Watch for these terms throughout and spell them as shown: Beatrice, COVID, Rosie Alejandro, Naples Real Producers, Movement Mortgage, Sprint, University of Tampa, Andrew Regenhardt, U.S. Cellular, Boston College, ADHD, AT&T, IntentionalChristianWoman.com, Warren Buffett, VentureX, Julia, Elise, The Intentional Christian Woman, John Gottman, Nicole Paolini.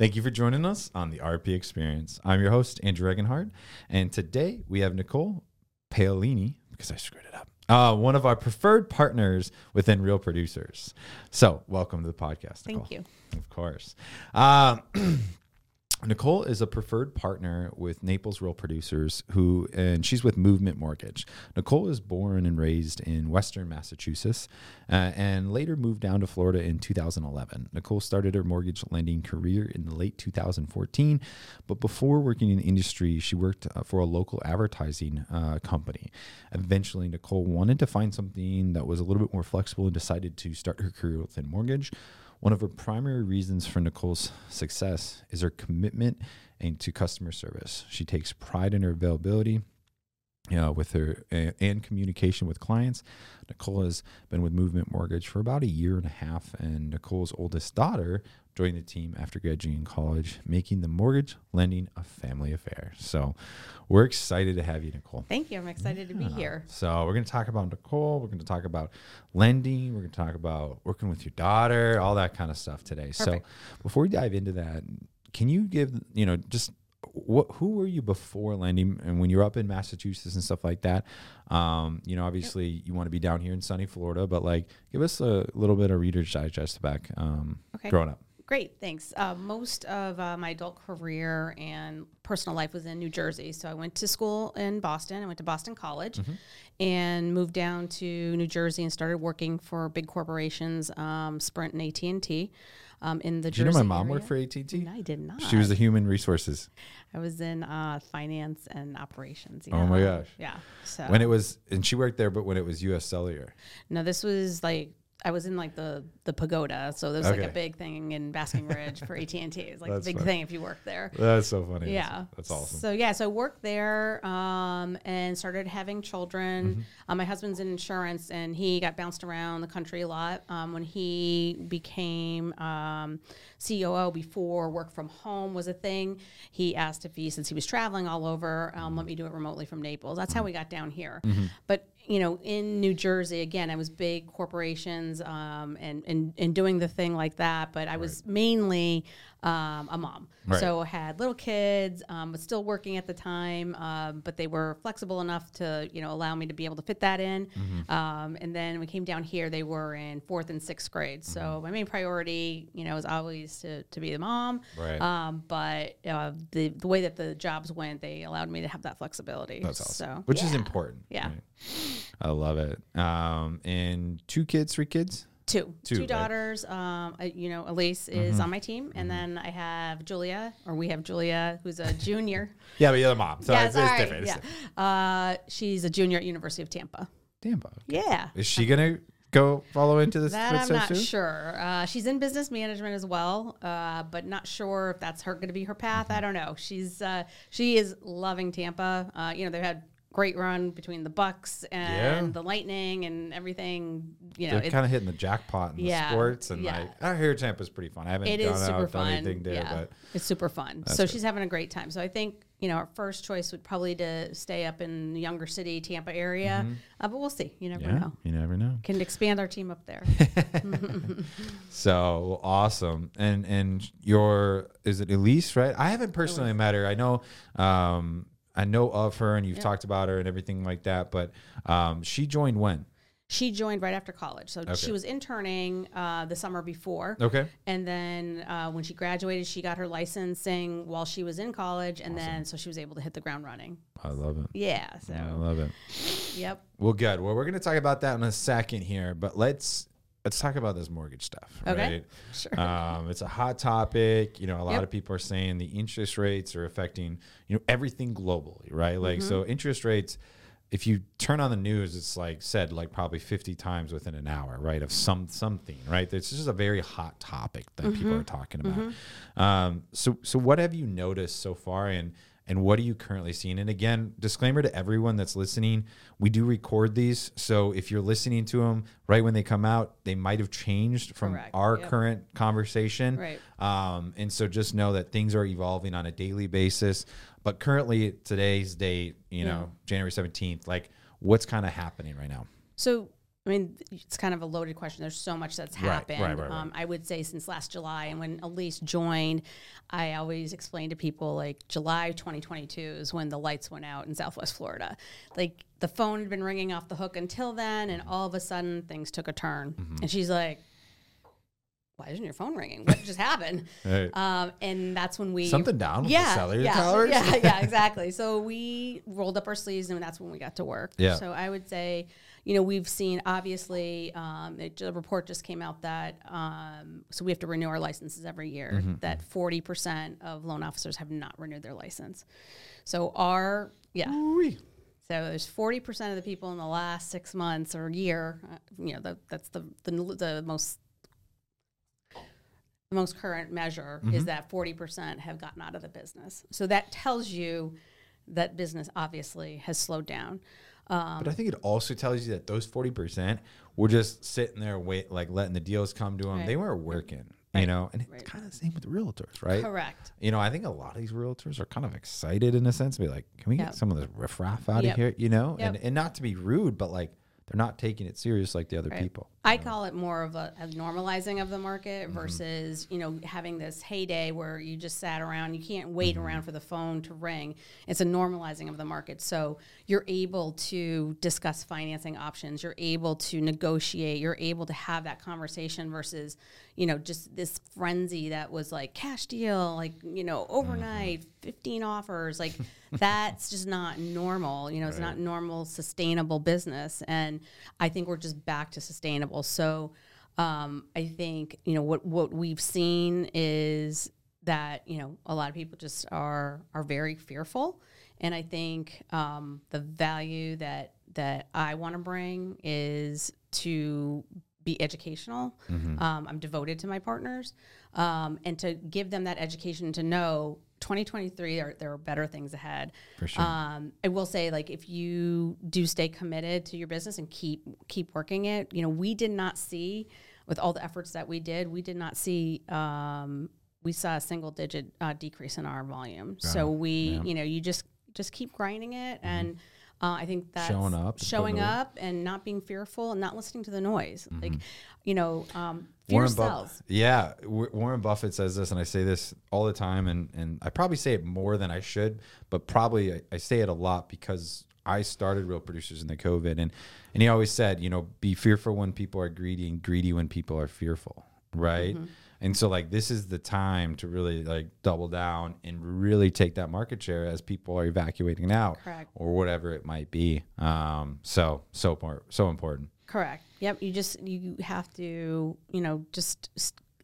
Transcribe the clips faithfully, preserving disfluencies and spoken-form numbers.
Thank you for joining us on the R P Experience. I'm your host, Andrew Regenhardt, and today we have Nicole Paolini, because I screwed it up, uh, one of our preferred partners within Real Producers. So welcome to the podcast, Nicole. Thank you. Of course. Uh, Nicole is a preferred partner with Naples Real Producers, who and she's with Movement Mortgage. Nicole is born and raised in Western Massachusetts uh, and later moved down to Florida in two thousand eleven. Nicole started her mortgage lending career in late two thousand fourteen, but before working in the industry, she worked uh, for a local advertising uh, company. Eventually, Nicole wanted to find something that was a little bit more flexible and decided to start her career within mortgage. One of her primary reasons for Nicole's success is her commitment and to customer service. She takes pride in her availability you know, with her and, and communication with clients. Nicole has been with Movement Mortgage for about a year and a half, and Nicole's oldest daughter joined the team after graduating college, making the mortgage lending a family affair. So we're excited to have you, Nicole. Thank you. I'm excited yeah. to be here. So we're going to talk about Nicole. We're going to talk about lending. We're going to talk about working with your daughter, all that kind of stuff today. Perfect. So before we dive into that, can you give, you know, just what, who were you before lending and when you were up in Massachusetts and stuff like that? Um, you know, obviously yep. you want to be down here in sunny Florida, but like give us a little bit of Reader's Digest back um, okay. growing up. Great, thanks. Uh, most of uh, my adult career and personal life was in New Jersey. So I went to school in Boston. I went to Boston College mm-hmm. and moved down to New Jersey and started working for big corporations, um, Sprint and A T and T um, in the Jersey area. Did you know my mom worked for A T and T? No, I did not. She was the human resources. I was in uh, finance and operations. You know? Oh, my gosh. Yeah. So when it was, and she worked there, but when it was U S Cellular. No, this was like, I was in like the, the pagoda. So there was okay. like a big thing in Basking Ridge for A T and T. It's like a big funny. thing if you work there. That's so funny. Yeah. That's, that's awesome. So yeah, so I worked there um, and started having children. Mm-hmm. Um, my husband's in insurance and he got bounced around the country a lot. Um, when he became um, C O O before work from home was a thing, he asked if he, since he was traveling all over, um, mm-hmm. let me do it remotely from Naples. That's mm-hmm. how we got down here. Mm-hmm. But you know, in New Jersey, again, I was big corporations um, and, and, and doing the thing like that, but I right. was mainly um, a mom. Right. So I had little kids, um, was still working at the time, um, but they were flexible enough to, you know, allow me to be able to fit that in. Mm-hmm. Um, and then when we came down here, they were in fourth and sixth grade. So mm-hmm. my main priority, you know, was always to, to be the mom. Right. Um, but uh, the, the way that the jobs went, they allowed me to have that flexibility. That's awesome. So, which yeah. is important. Yeah. Right. I love it. Um, and two kids, three kids? Two. Two, two daughters. Right. Um, you know, Elise is mm-hmm. on my team. And mm-hmm. then I have Julia, or we have Julia, who's a junior. yeah, but you're the mom. So yeah, it's, it's right. different. Yeah. It's different. Uh, she's a junior at University of Tampa. Tampa. Okay. Yeah. Is she going to go follow into this? That I'm so not soon? sure. Uh, she's in business management as well, uh, but not sure if that's her going to be her path. Mm-hmm. I don't know. She's uh, She is loving Tampa. Uh, you know, they've had great run between the Bucks and yeah. the Lightning and everything. You know, they're kind of hitting the jackpot in yeah, the sports. And yeah. like, I hear Tampa's pretty fun. I haven't it gone is super out fun. done anything there, yeah. but it's super fun. So good. She's having a great time. So I think, you know, our first choice would probably to stay up in the younger city, Tampa area. Mm-hmm. Uh, but we'll see. You never yeah, know. You never know. Can expand our team up there. So awesome. And, and your, is it Elise, right? I haven't personally Elise. met her. I know, um, I know of her and you've yep. talked about her and everything like that, but um, she joined when? She joined right after college. So okay. she was interning uh, the summer before. Okay. And then uh, when she graduated, she got her licensing while she was in college. And awesome. then, so she was able to hit the ground running. I love it. Yeah. So I love it. Yep. Well, good. Well, we're going to talk about that in a second here, but let's, Let's talk about this mortgage stuff, okay. right? Sure. Um, it's a hot topic. You know, a lot yep. of people are saying the interest rates are affecting, you know, everything globally, right? Like, mm-hmm. so interest rates, if you turn on the news, it's like said like probably fifty times within an hour, right? Of some something, right? It's just a very hot topic that mm-hmm. people are talking about. Mm-hmm. Um, so, so what have you noticed so far, and and what are you currently seeing? And again, disclaimer to everyone that's listening, we do record these. So if you're listening to them right when they come out, they might have changed from Correct. our yep. current conversation. Right. Um, and so just know that things are evolving on a daily basis. But currently, today's date, you yeah. know, January seventeenth, like what's kind of happening right now? So I mean, it's kind of a loaded question. There's so much that's right, happened. Right, right, right. Um, I would say since last July, and when Elise joined, I always explain to people, like, July twenty twenty-two is when the lights went out in Southwest Florida. Like, the phone had been ringing off the hook until then, and all of a sudden, things took a turn. Mm-hmm. And she's like, why isn't your phone ringing? What just happened? Right. Um, and that's when we... Something down with yeah, the cellular yeah, towers? Yeah, yeah, exactly. So we rolled up our sleeves, and that's when we got to work. Yeah. So I would say, you know, we've seen, obviously, um, the report just came out that, um, so we have to renew our licenses every year, mm-hmm. that forty percent of loan officers have not renewed their license. So our, yeah. Ooh-wee. So there's forty percent of the people in the last six months or year, uh, you know, the, that's the the, the most... The most current measure mm-hmm. is that forty percent have gotten out of the business. So that tells you that business obviously has slowed down. Um, but I think it also tells you that those forty percent were just sitting there, wait, like letting the deals come to them. Right. They weren't working, right. you know, and right. it's kind of the same with the realtors, right? Correct. You know, I think a lot of these realtors are kind of excited in a sense, be like, can we yep. get some of this riffraff out yep. of here, you know? Yep. And, and not to be rude, but like, they're not taking it serious like the other right. people. I know? Call it more of a, a normalizing of the market mm-hmm. versus, you know, having this heyday where you just sat around, you can't wait mm-hmm. around for the phone to ring. It's a normalizing of the market. So you're able to discuss financing options. You're able to negotiate. You're able to have that conversation versus, you know, just this frenzy that was like cash deal, like, you know, overnight, mm-hmm. fifteen offers, like that's just not normal. You know, right. it's not normal, sustainable business. And I think we're just back to sustainable. So um, I think, you know, what, what we've seen is that, you know, a lot of people just are are very fearful. And I think um, the value that that I want to bring is to be educational. Mm-hmm. Um, I'm devoted to my partners um, and to give them that education to know twenty twenty-three, are, there are better things ahead. For sure. Um, I will say, like, if you do stay committed to your business and keep keep working it, you know, we did not see, with all the efforts that we did, we did not see, um, we saw a single-digit uh, decrease in our volume. Got so it. we, yeah. you know, you just, just keep grinding it. Mm-hmm. And uh, I think that's showing up, showing totally. up and not being fearful and not listening to the noise. Mm-hmm. Like, you know, um, Warren Buffett, yeah, Warren Buffett says this, and I say this all the time, and, and I probably say it more than I should, but probably I, I say it a lot because I started Real Producers in the COVID, and, and he always said, you know, be fearful when people are greedy and greedy when people are fearful, right? Mm-hmm. And so, like, this is the time to really, like, double down and really take that market share as people are evacuating out Correct. Or whatever it might be. Um, so, so, so important. Correct. Yep. You just, you have to, you know, just,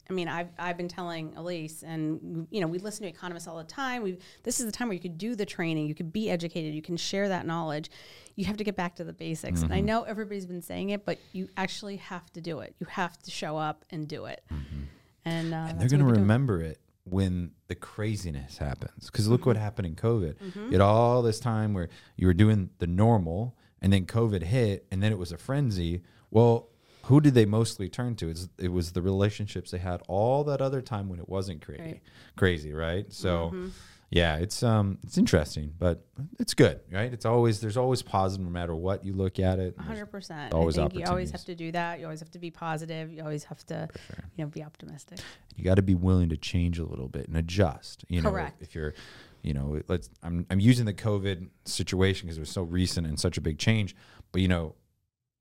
I mean, I've, I've been telling Elise and, you know, we listen to economists all the time. We This is the time where you could do the training. You could be educated. You can share that knowledge. You have to get back to the basics. Mm-hmm. And I know everybody's been saying it, but you actually have to do it. You have to show up and do it. Mm-hmm. And, uh, and they're going to remember doing. it when the craziness happens. Because look what happened in COVID. Mm-hmm. You had all this time where you were doing the normal, and then COVID hit, and then it was a frenzy. Well, who did they mostly turn to? It's, it was the relationships they had all that other time when it wasn't crazy, right. crazy, right? So, mm-hmm. yeah, it's um, it's interesting, but it's good, right? It's always there's always positive no matter what you look at it. one hundred percent. Always I think you always have to do that. You always have to be positive. You always have to, sure. you know, be optimistic. You got to be willing to change a little bit and adjust. You Correct. Know, if you're. You know, let's. I'm I'm using the COVID situation because it was so recent and such a big change. But you know,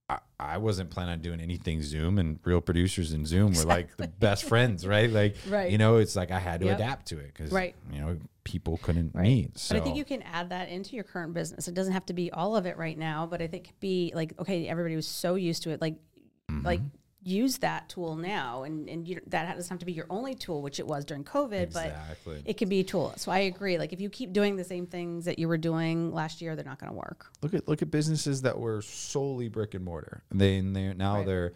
I, I wasn't planning on doing anything Zoom, and Real Producers and Zoom exactly. were like the best friends, right? Like, right. you know, it's like I had to yep. adapt to it because right. you know people couldn't right. meet. So. But I think you can add that into your current business. It doesn't have to be all of it right now, but I think it could be like, okay, everybody was so used to it, like, mm-hmm. like. use that tool now, and and you, that doesn't have to be your only tool, which it was during COVID, exactly. but it can be a tool. So I agree. Like if you keep doing the same things that you were doing last year, they're not going to work. Look at look at businesses that were solely brick and mortar. They they now right. they're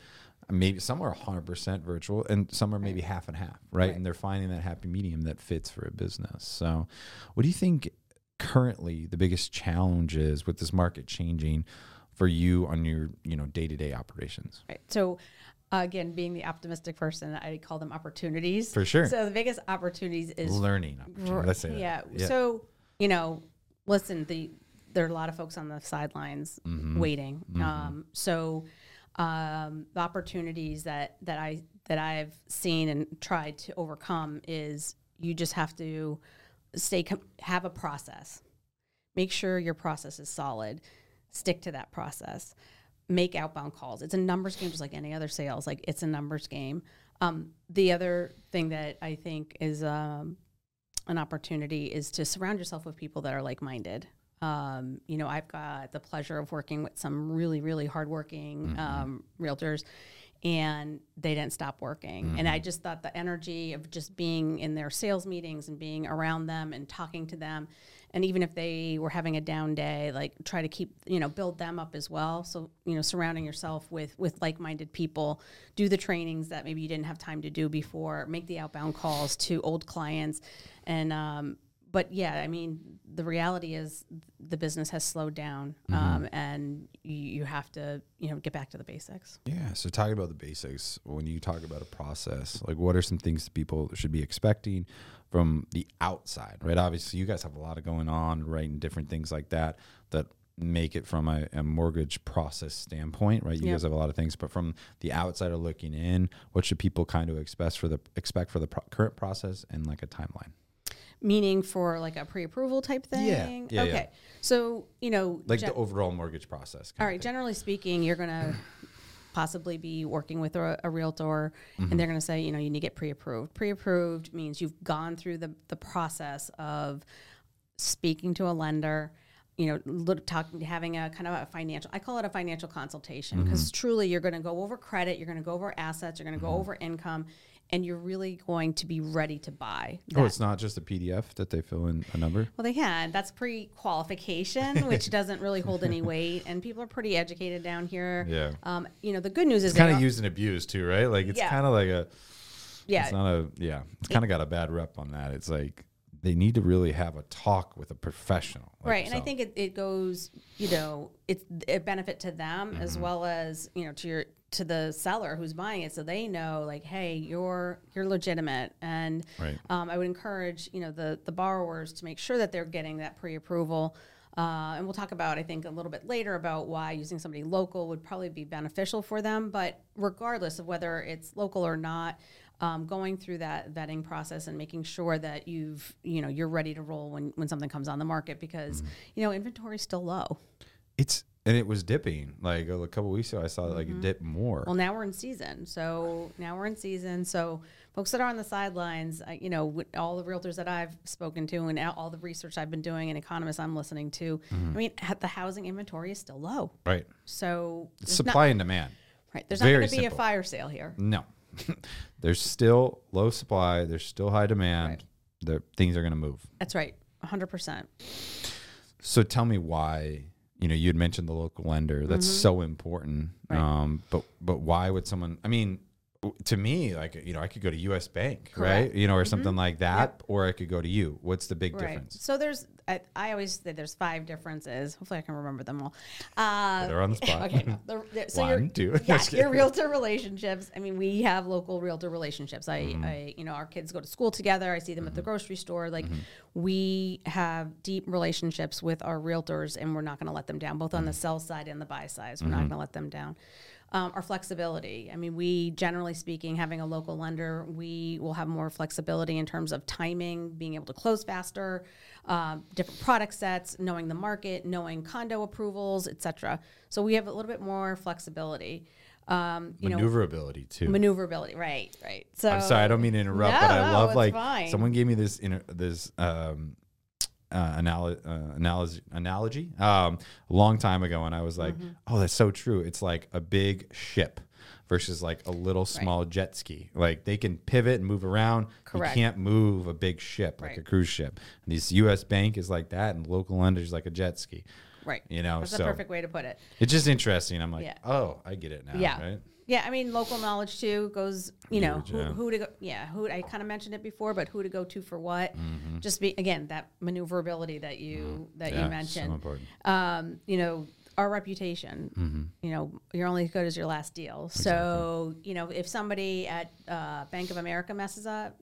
maybe some are one hundred percent virtual, and some are maybe right. half and half, right? right? And they're finding that happy medium that fits for a business. So, what do you think currently the biggest challenge is with this market changing for you on your you know day to day operations? Right. So. Uh, again, being the optimistic person, I call them opportunities. For sure. So the biggest opportunities is learning. Opportunity. Let's say yeah. that. yeah. So, you know, listen, the there are a lot of folks on the sidelines mm-hmm. waiting. Mm-hmm. Um, so um, the opportunities that, that I that I've seen and tried to overcome is you just have to stay have a process. Make sure your process is solid. Stick to that process. Make outbound calls. It's a numbers game, just like any other sales. Like it's a numbers game. Um, the other thing that I think is um, an opportunity is to surround yourself with people that are like-minded. Um, you know, I've got the pleasure of working with some really, really hardworking mm-hmm. um, realtors, and they didn't stop working. Mm-hmm. And I just thought the energy of just being in their sales meetings and being around them and talking to them, and even if they were having a down day, like try to keep, you know, build them up as well. So, you know, surrounding yourself with, with like-minded people, do the trainings that maybe you didn't have time to do before, make the outbound calls to old clients. And, um, but yeah, I mean, the reality is the business has slowed down, mm-hmm. um, and you have to, you know, get back to the basics. Yeah. So talking about the basics, when you talk about a process, like what are some things people should be expecting from the outside, right? Obviously you guys have a lot of going on, right? And different things like that, that make it from a, a mortgage process standpoint, right? You yep. guys have a lot of things, but from the outsider looking in, what should people kind of expect for the, expect for the pro- current process and like a timeline? Meaning for like a pre-approval type thing? Yeah. yeah okay. Yeah. So, you know, like gen- the overall mortgage process. All right. Generally speaking, you're going to possibly be working with a, a realtor, mm-hmm. and they're going to say, you know, you need to get pre-approved. Pre-approved means you've gone through the, the process of speaking to a lender, you know, look, talking, having a kind of a financial, I call it a financial consultation, because mm-hmm. truly you're going to go over credit, you're going to go over assets, you're going to mm-hmm. go over income, and you're really going to be ready to buy. That. Oh, it's not just a P D F that they fill in a number? Well, they can. That's pre-qualification, which doesn't really hold any weight. And people are pretty educated down here. Yeah. Um, you know, the good news it's is kind of used and abused too, right? Like it's yeah. kind of like a, yeah. it's not a, yeah, it's kind of got a bad rep on that. It's like they need to really have a talk with a professional. Like right. yourself. And I think it, it goes, you know, it's a benefit to them mm-hmm. as well as, you know, to your, to the seller who's buying it, so they know like, hey, you're you're legitimate. And right. um, I would encourage, you know, the the borrowers to make sure that they're getting that pre-approval. Uh, and we'll talk about, I think, a little bit later about why using somebody local would probably be beneficial for them. But regardless of whether it's local or not, um, going through that vetting process and making sure that you've, you know, you're ready to roll when, when something comes on the market, because, mm. you know, inventory's still low. It's And it was dipping like a couple of weeks ago. I saw mm-hmm. like it dip more. Well, now we're in season. So now we're in season. So folks that are on the sidelines, uh, you know, with all the realtors that I've spoken to and all the research I've been doing and economists I'm listening to, mm-hmm. I mean, the housing inventory is still low. Right. So it's supply not, and demand. Right. There's Very not going to be simple. a fire sale here. No. There's still low supply. There's still high demand. Right. The things are going to move. That's right. one hundred percent. So tell me why. You know, you had mentioned the local lender. That's mm-hmm. so important. Right. Um, but but why would someone? I mean, w- to me, like you know, I could go to U S Bank, Correct. right? You know, or mm-hmm. something like that, yep. or I could go to you. What's the big right. difference? So there's, I, I always say there's five differences. Hopefully, I can remember them all. Uh, They're on the spot. Okay, no, they're, they're, so One, your, two. Yeah, your realtor relationships. I mean, we have local realtor relationships. I, mm-hmm. I, you know, our kids go to school together. I see them mm-hmm. at the grocery store. Like. Mm-hmm. We have deep relationships with our realtors, and we're not going to let them down, both on the sell side and the buy side. So we're mm-hmm. not going to let them down. Um, our flexibility. I mean, we, generally speaking, having a local lender, we will have more flexibility in terms of timing, being able to close faster, um, different product sets, knowing the market, knowing condo approvals, et cetera. So we have a little bit more flexibility. Um, you maneuverability know, too. Maneuverability, right, right. So I'm sorry, I don't mean to interrupt, no, but I love no, like fine. Someone gave me this inter- this um, uh, analo- uh, analogy analogy um, a long time ago, and I was like, mm-hmm. oh, that's so true. It's like a big ship versus like a little small right. jet ski. Like they can pivot and move around. Correct. You can't move a big ship like right. a cruise ship. And this U S Bank is like that, and local lender is like a jet ski. Right. You know, that's so the perfect way to put it. It's just interesting. I'm like, yeah. oh, I get it now. Yeah. Right? Yeah. I mean, local knowledge too goes, you know, Huge, who, yeah. who to go. Yeah. Who I kind of mentioned it before, but who to go to for what. Mm-hmm. Just be, again, that maneuverability that you, mm-hmm. that yeah, you mentioned, so important. Um, you know, our reputation, mm-hmm. you know, you're only as good as your last deal. Exactly. So, you know, if somebody at uh, Bank of America messes up,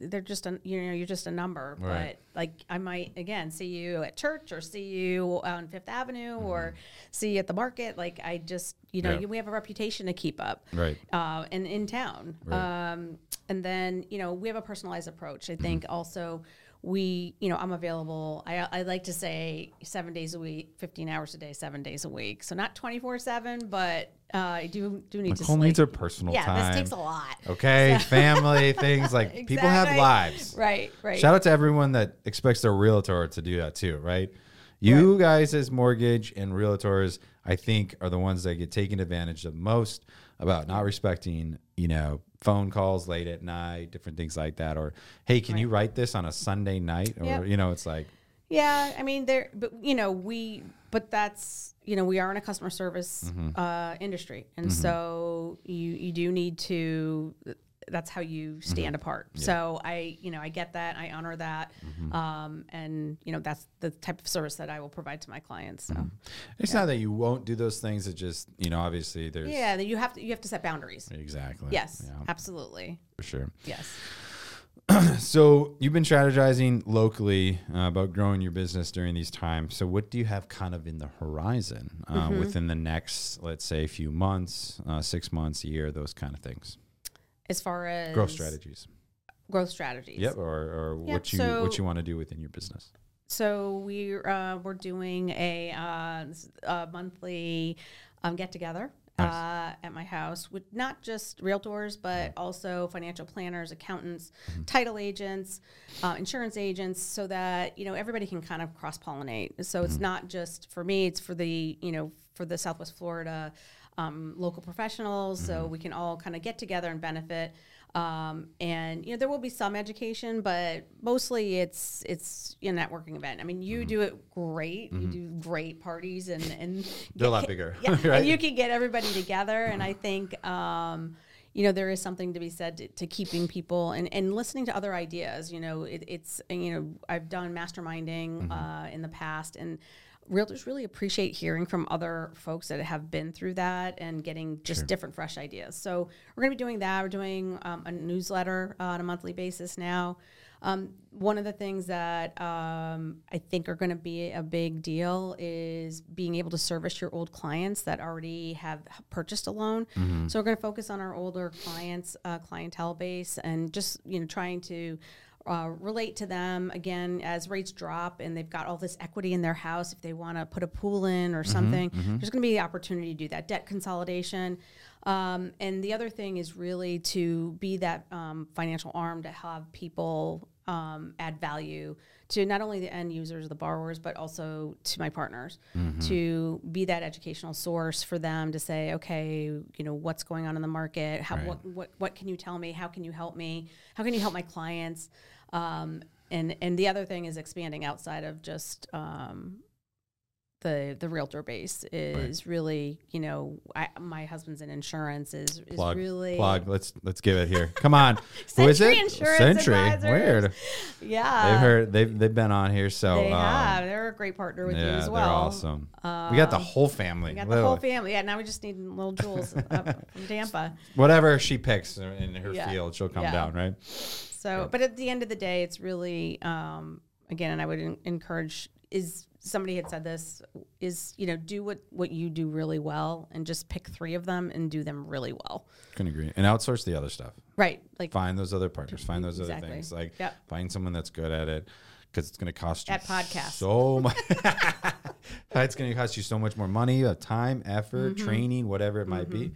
they're just a, you know, you're just a number, right. but like I might again see you at church or see you on Fifth Avenue mm-hmm. or see you at the market. Like I just You know, yeah. we have a reputation to keep up, right? Uh, and in town, right. um, and then you know, we have a personalized approach. I think mm-hmm. also we, you know, I'm available. I, I like to say seven days a week, fifteen hours a day, seven days a week. So not twenty-four seven, but uh, I do do need Nicole to. Nicole needs her personal yeah, time. Yeah, this takes a lot. Okay, so. Family things like exactly. people have lives. Right, right. Shout out to everyone that expects their realtor to do that too, right? You right. guys as mortgage and realtors, I think, are the ones that get taken advantage of most about not respecting, you know, phone calls late at night, different things like that. Or, hey, can right. you write this on a Sunday night? Or, yep. you know, it's like. Yeah, I mean, there, but, you know, we, but that's, you know, we are in a customer service mm-hmm. uh, industry. And mm-hmm. so you, you do need to, that's how you stand mm-hmm. apart. Yeah. So I, you know, I get that. I honor that. Mm-hmm. Um, and, you know, that's the type of service that I will provide to my clients. So mm-hmm. it's yeah. not that you won't do those things. It just, you know, obviously there's. Yeah. You have to, you have to set boundaries. Exactly. Yes. Yeah. Absolutely. For sure. Yes. So you've been strategizing locally uh, about growing your business during these times. So what do you have kind of in the horizon uh, mm-hmm. within the next, let's say, few months, uh, six months, a year, those kind of things? As far as growth strategies, growth strategies, yep, or, or yeah, what you so, what you want to do within your business. So we uh, we're doing a, uh, a monthly um, get together nice. uh, at my house with not just realtors, but yeah. also financial planners, accountants, mm-hmm. title agents, uh, insurance agents, so that you know everybody can kind of cross pollinate. So mm-hmm. it's not just for me; it's for the you know for the Southwest Florida. Um, local professionals, mm-hmm. so we can all kind of get together and benefit. Um, and you know, there will be some education, but mostly it's it's a networking event. I mean, you mm-hmm. do it great. Mm-hmm. You do great parties, and and they're a lot bigger. Yeah, right? And you can get everybody together. And I think um, you know there is something to be said to, to keeping people and, and listening to other ideas. You know, it, it's you know I've done masterminding mm-hmm. uh, in the past and. Realtors really appreciate hearing from other folks that have been through that and getting just sure. different, fresh ideas. So we're going to be doing that. We're doing um, a newsletter uh, on a monthly basis now. Um, one of the things that um, I think are going to be a big deal is being able to service your old clients that already have purchased a loan. Mm-hmm. So we're going to focus on our older clients, uh, clientele base, and just you know trying to. Uh, relate to them again as rates drop and they've got all this equity in their house. If they want to put a pool in or mm-hmm, something, mm-hmm. there's going to be the opportunity to do that debt consolidation. Um, and the other thing is really to be that um, financial arm to have people um, add value to not only the end users, the borrowers, but also to my partners mm-hmm. to be that educational source for them to say, okay, you know, what's going on in the market? How, right. what, what, what can you tell me? How can you help me? How can you help my clients? Um, and, and the other thing is expanding outside of just, um, the, the realtor base is right. really, you know, I, my husband's in insurance is, is plug, really plug. Let's, let's give it here. Come on. Who is it? Sentry. Weird. Yeah. They've heard, they've, they've been on here. So they um, have. They're a great partner with yeah, you as well. They're awesome. Um, we got the whole family. We got literally. the whole family. Yeah. Now we just need little Jules up from Tampa. Whatever she picks in her yeah. field, she'll come yeah. down. Right. So, yeah. but at the end of the day, it's really, um, again, and I would in- encourage is, somebody had said this is, you know, do what, what you do really well and just pick three of them and do them really well. Couldn't agree. And outsource the other stuff. Right. Like find those other partners, find those exactly. other things. Like yep. find someone that's good at it because it's going to cost you that podcast. so much. It's going to cost you so much more money, time, effort, mm-hmm. training, whatever it mm-hmm. might be.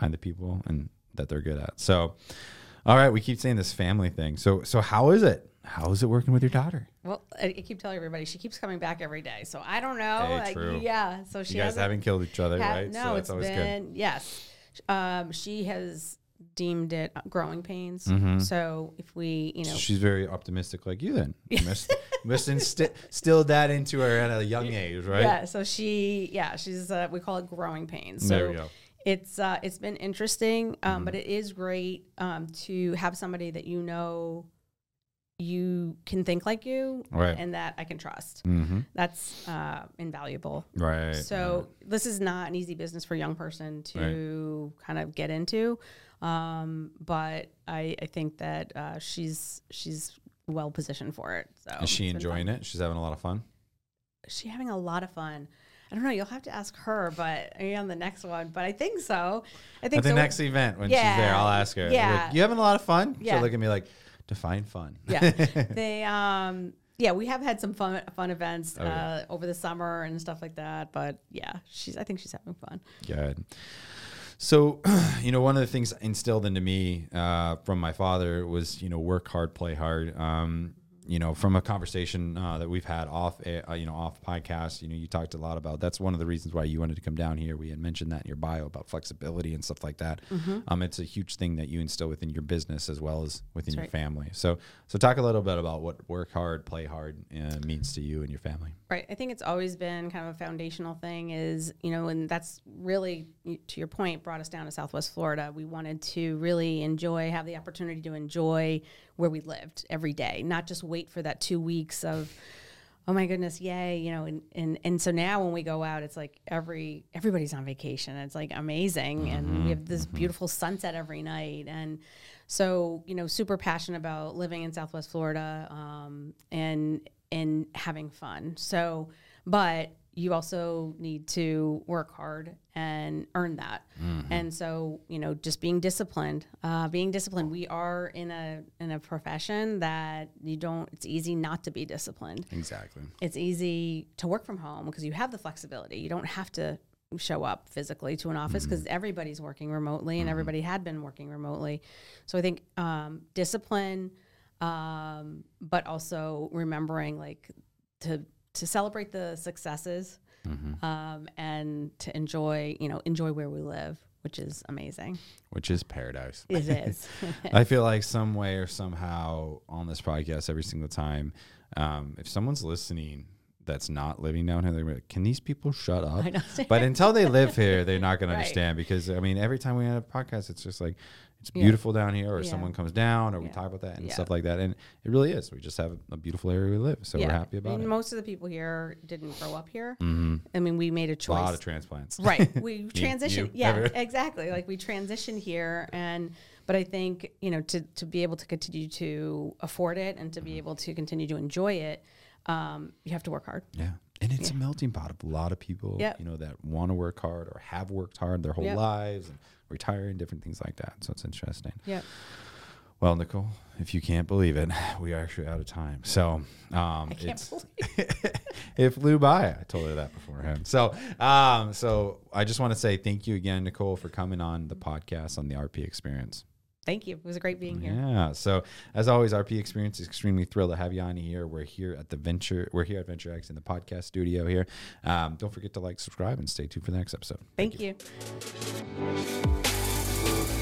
Find the people and that they're good at. So, all right. We keep saying this family thing. So, so how is it? How is it working with your daughter? Well, I keep telling everybody she keeps coming back every day, so I don't know. Hey, like, true. Yeah, so she you guys haven't killed each other, ha- right? No, so that's it's always been good. Yes. Um, she has deemed it growing pains. Mm-hmm. So if we, you know, so she's very optimistic, like you. Then you must must insti- instilled that into her at a young age, right? Yeah. So she, yeah, she's uh, we call it growing pains. So there we go. It's uh, it's been interesting, um, mm-hmm. but it is great um, to have somebody that you know. You can think like you right. and that I can trust. Mm-hmm. That's uh, invaluable. Right. So right. this is not an easy business for a young person to right. kind of get into. Um, but I, I think that uh, she's she's well positioned for it. So is she enjoying it? She's having a lot of fun? She's having a lot of fun. I don't know. You'll have to ask her, but yeah, on the next one. But I think so. I think at the so next we, event when yeah, she's there, I'll ask her. Yeah, like, you having a lot of fun? Yeah. She'll look at me like, define fun. Yeah, they. Um, yeah, we have had some fun fun events oh, uh, yeah. over the summer and stuff like that. But yeah, she's. I think she's having fun. Good. So, you know, one of the things instilled into me uh, from my father was, you know, work hard, play hard. Um, you know, from a conversation uh, that we've had off, uh, you know, off podcast, you know, you talked a lot about, that's one of the reasons why you wanted to come down here. We had mentioned that in your bio about flexibility and stuff like that. Mm-hmm. Um, it's a huge thing that you instill within your business as well as within that's your right. family. So, so talk a little bit about what work hard, play hard uh, means to you and your family. Right. I think it's always been kind of a foundational thing is, you know, and that's really, to your point, brought us down to Southwest Florida. We wanted to really enjoy, have the opportunity to enjoy where we lived every day, not just wait for that two weeks of, oh my goodness, yay, you know, and, and, and so now when we go out, it's like every everybody's on vacation. It's like amazing. Mm-hmm. And we have this beautiful sunset every night. And so, you know, super passionate about living in Southwest Florida um, and and having fun. So, but you also need to work hard and earn that. Mm-hmm. And so, you know, just being disciplined, uh, being disciplined, we are in a, in a profession that you don't, it's easy not to be disciplined. Exactly. It's easy to work from home because you have the flexibility. You don't have to show up physically to an office because mm-hmm. everybody's working remotely and mm-hmm. everybody had been working remotely. So I think, um, discipline, um, but also remembering like to, to celebrate the successes mm-hmm. um, and to enjoy, you know, enjoy where we live, which is amazing. Which is paradise. It is. I feel like some way or somehow on this podcast every single time, um, if someone's listening that's not living down here, they're like, can these people shut up? But until they live here, they're not going right. to understand because, I mean, every time we have a podcast, it's just like, it's yeah. beautiful down here or yeah. someone comes down or yeah. we talk about that and yeah. stuff like that. And it really is. We just have a beautiful area we live. So yeah. we're happy about I mean, it. Most of the people here didn't grow up here. Mm-hmm. I mean, we made a choice. A lot of transplants. Right. We transitioned. You, you, yeah, ever. Exactly. Like we transitioned here. And, but I think, you know, to, to be able to continue to afford it and to mm-hmm. be able to continue to enjoy it, um, you have to work hard. Yeah. And it's yeah. a melting pot of a lot of people, yep. you know, that want to work hard or have worked hard their whole yep. lives and retire and different things like that. So it's interesting. Yeah. Well, Nicole, if you can't believe it, we are actually out of time. So um, I can't it's, believe it. It flew by. I told her that beforehand. So, um, so I just want to say thank you again, Nicole, for coming on the podcast on the R P Experience. Thank you. It was a great being here. Yeah. So as always, R P Experience is extremely thrilled to have you on here. We're here at the Venture. We're here at VentureX in the podcast studio here. Um, don't forget to like, subscribe, and stay tuned for the next episode. Thank, Thank you. you.